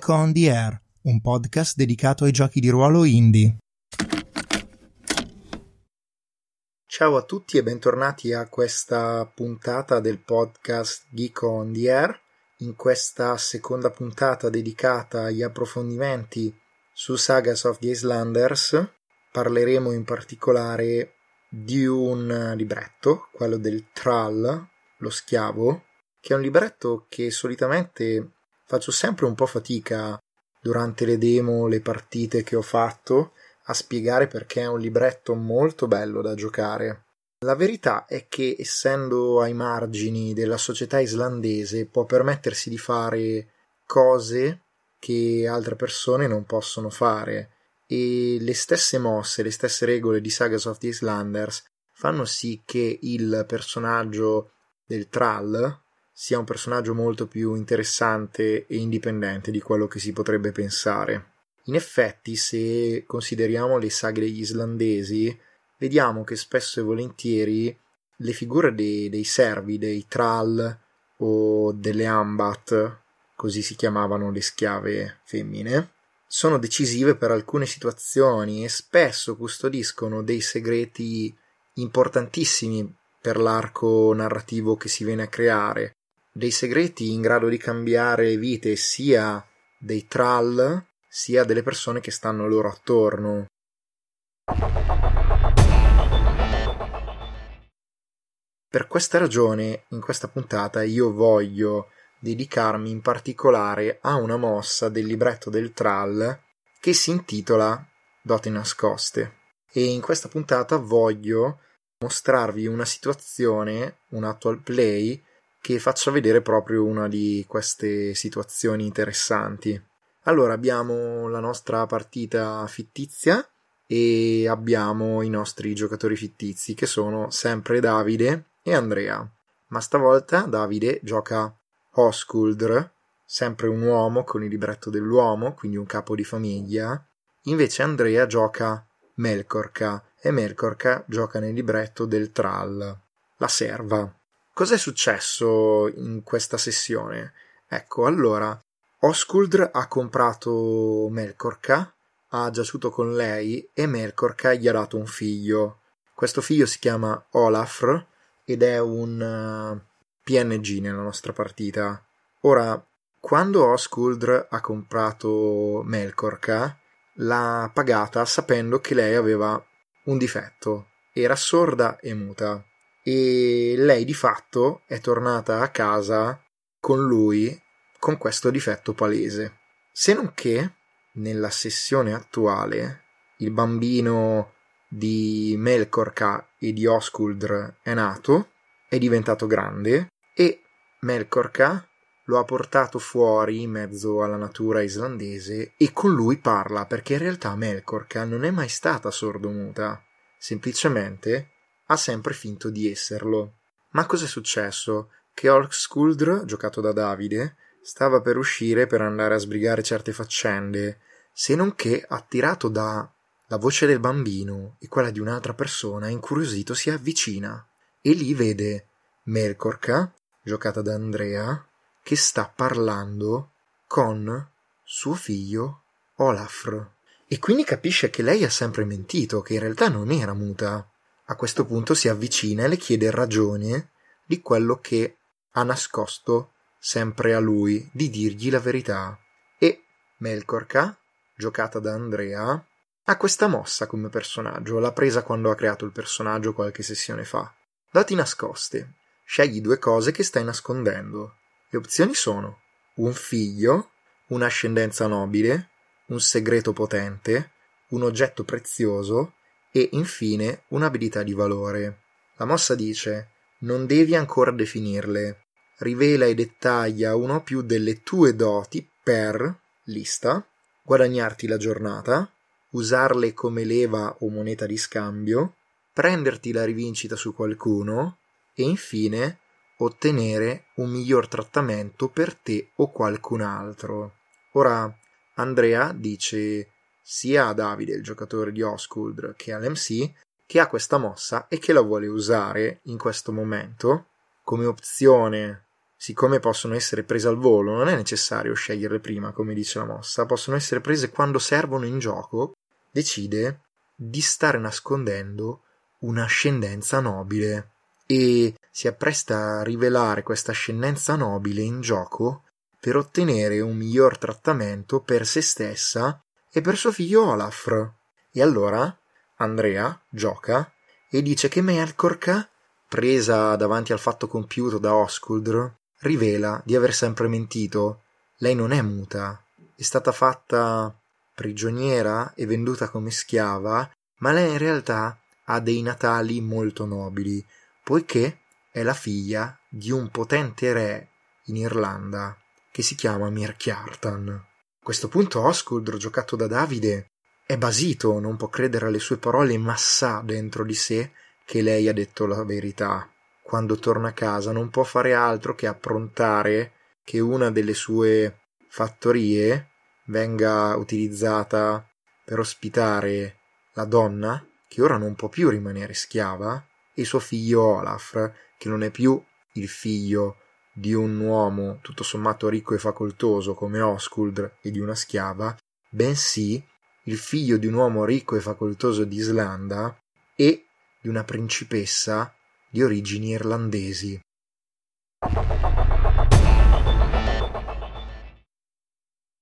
Magico on the Air, un podcast dedicato ai giochi di ruolo indie. Ciao a tutti e bentornati a questa puntata del podcast Geeko on the Air. In questa seconda puntata dedicata agli approfondimenti su Sagas of the Islanders parleremo in particolare di un libretto, quello del Trall, lo schiavo, che è un libretto che solitamente faccio sempre un po' fatica durante le demo, le partite che ho fatto, a spiegare perché è un libretto molto bello da giocare. La verità è che, essendo ai margini della società islandese, può permettersi di fare cose che altre persone non possono fare, e le stesse mosse, le stesse regole di Sagas of the Islanders fanno sì che il personaggio del Trall sia un personaggio molto più interessante e indipendente di quello che si potrebbe pensare. In effetti, se consideriamo le saghe degli islandesi, vediamo che spesso e volentieri le figure dei servi, dei Trall o delle ambat, così si chiamavano le schiave femmine, sono decisive per alcune situazioni e spesso custodiscono dei segreti importantissimi per l'arco narrativo che si viene a creare. Dei segreti in grado di cambiare vite sia dei Trall sia delle persone che stanno loro attorno. Per questa ragione, in questa puntata io voglio dedicarmi in particolare a una mossa del libretto del Trall che si intitola Doti Nascoste, e in questa puntata voglio mostrarvi una situazione, un actual play, che faccia vedere proprio una di queste situazioni interessanti. Allora, abbiamo la nostra partita fittizia e abbiamo i nostri giocatori fittizi, che sono sempre Davide e Andrea, ma stavolta Davide gioca Oskuldr, sempre un uomo con il libretto dell'uomo, quindi un capo di famiglia. Invece Andrea gioca Melkorka, e Melkorka gioca nel libretto del Trall, la serva. Cos'è successo in questa sessione? Ecco, allora, Oskuldr ha comprato Melkorka, ha giaciuto con lei e Melkorka gli ha dato un figlio. Questo figlio si chiama Olaf ed è un PNG nella nostra partita. Ora, quando Oskuldr ha comprato Melkorka, l'ha pagata sapendo che lei aveva un difetto, era sorda e muta, e lei di fatto è tornata a casa con lui con questo difetto palese. Se non che nella sessione attuale il bambino di Melkorka e di Oskuldr è nato, è diventato grande, e Melkorka lo ha portato fuori in mezzo alla natura islandese e con lui parla, perché in realtà Melkorka non è mai stata sordomuta, semplicemente ha sempre finto di esserlo. Ma cos'è successo? Che Oskuldr, giocato da Davide, stava per uscire per andare a sbrigare certe faccende, se non che, attirato dalla voce del bambino e quella di un'altra persona, incuriosito si avvicina e lì vede Melkorka, giocata da Andrea, che sta parlando con suo figlio Olaf, e quindi capisce che lei ha sempre mentito, che in realtà non era muta. A questo punto si avvicina e le chiede ragione di quello che ha nascosto sempre a lui, di dirgli la verità. E Melkorka, giocata da Andrea, ha questa mossa come personaggio, l'ha presa quando ha creato il personaggio qualche sessione fa. Doti nascoste. Scegli due cose che stai nascondendo. Le opzioni sono un figlio, un'ascendenza nobile, un segreto potente, un oggetto prezioso e infine un'abilità di valore. La mossa dice: non devi ancora definirle. Rivela e dettaglia uno o più delle tue doti per lista, guadagnarti la giornata, usarle come leva o moneta di scambio, prenderti la rivincita su qualcuno e infine ottenere un miglior trattamento per te o qualcun altro. Ora, Andrea dice sia a Davide, il giocatore di Oskuldr, che all'MC che ha questa mossa e che la vuole usare in questo momento come opzione siccome possono essere prese al volo, non è necessario sceglierle prima, come dice la mossa, possono essere prese quando servono in gioco, decide di stare nascondendo un'ascendenza nobile e si appresta a rivelare questa ascendenza nobile in gioco per ottenere un miglior trattamento per se stessa e per suo figlio Olaf. E allora Andrea gioca e dice che Melkorka, presa davanti al fatto compiuto da Oskuldr, rivela di aver sempre mentito. Lei non è muta, è stata fatta prigioniera e venduta come schiava, ma lei in realtà ha dei natali molto nobili, poiché è la figlia di un potente re in Irlanda che si chiama Mirkiartan. A questo punto Oskuldr, giocato da Davide, è basito, non può credere alle sue parole, ma sa dentro di sé che lei ha detto la verità. Quando torna a casa non può fare altro che approntare che una delle sue fattorie venga utilizzata per ospitare la donna, che ora non può più rimanere schiava, e suo figlio Olaf, che non è più il figlio di un uomo tutto sommato ricco e facoltoso come Oskuldr e di una schiava, bensì il figlio di un uomo ricco e facoltoso di Islanda e di una principessa di origini irlandesi.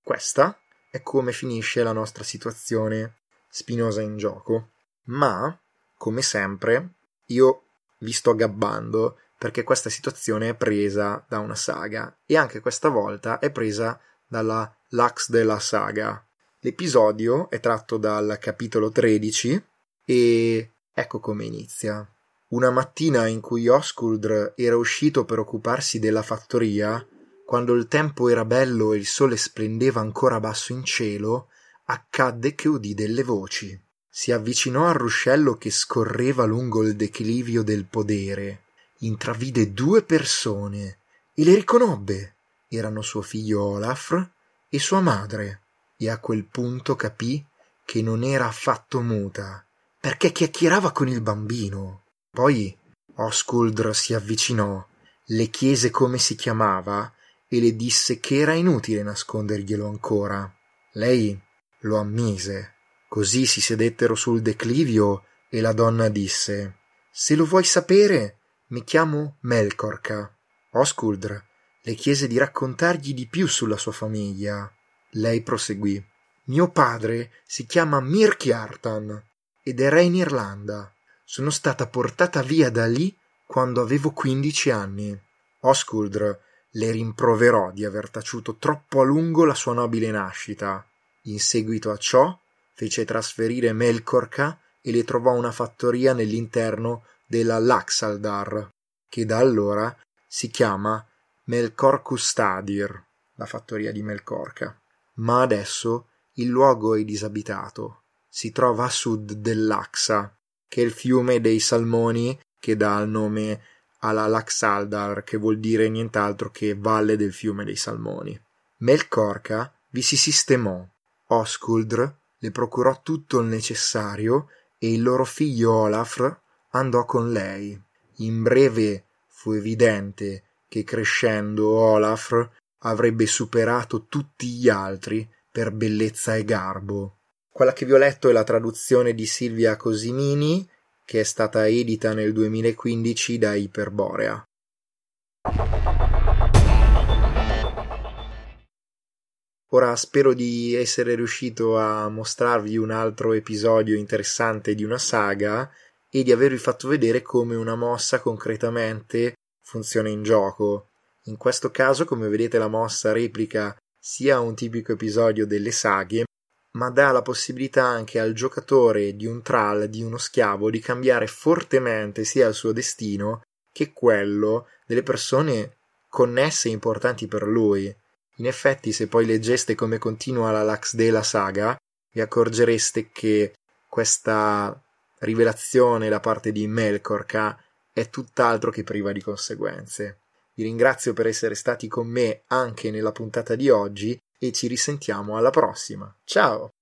Questa è come finisce la nostra situazione spinosa in gioco, ma, come sempre, io vi sto gabbando perché questa situazione è presa da una saga e anche questa volta è presa dalla Laxdæla saga. L'episodio è tratto dal capitolo 13 e ecco come inizia. Una mattina in cui Oskuldr era uscito per occuparsi della fattoria, quando il tempo era bello e il sole splendeva ancora basso in cielo, accadde che udì delle voci. Si avvicinò al ruscello che scorreva lungo il declivio del podere. Intravide due persone e le riconobbe. Erano suo figlio Olaf e sua madre. E a quel punto capì che non era affatto muta, perché chiacchierava con il bambino. Poi Oskuldr si avvicinò, le chiese come si chiamava e le disse che era inutile nasconderglielo ancora. Lei lo ammise. Così si sedettero sul declivio e la donna disse: «Se lo vuoi sapere, mi chiamo Melkorka». Oskuldr le chiese di raccontargli di più sulla sua famiglia. Lei proseguì: «Mio padre si chiama Mirkiartan ed è re in Irlanda. Sono stata portata via da lì quando avevo 15 anni». Oskuldr le rimproverò di aver taciuto troppo a lungo la sua nobile nascita. In seguito a ciò fece trasferire Melkorka e le trovò una fattoria nell'interno della Laxárdalr, che da allora si chiama Melkorkustadir, la fattoria di Melkorka. Ma adesso il luogo è disabitato. Si trova a sud dell'Axa, che è il fiume dei Salmoni, che dà il nome alla Laxárdalr, che vuol dire nient'altro che Valle del Fiume dei Salmoni. Melkorka vi si sistemò. Oskuldr le procurò tutto il necessario e il loro figlio Olaf andò con lei. In breve fu evidente che crescendo Olaf avrebbe superato tutti gli altri per bellezza e garbo. Quella che vi ho letto è la traduzione di Silvia Cosimini, che è stata edita nel 2015 da Iperborea. Ora spero di essere riuscito a mostrarvi un altro episodio interessante di una saga e di avervi fatto vedere come una mossa concretamente funziona in gioco. In questo caso, come vedete, la mossa replica sia un tipico episodio delle saghe, ma dà la possibilità anche al giocatore di un Trall, di uno schiavo, di cambiare fortemente sia il suo destino che quello delle persone connesse e importanti per lui. In effetti, se poi leggeste come continua la Laxdæla saga, vi accorgereste che questa rivelazione da parte di Melkorka è tutt'altro che priva di conseguenze. Vi ringrazio per essere stati con me anche nella puntata di oggi e ci risentiamo alla prossima. Ciao!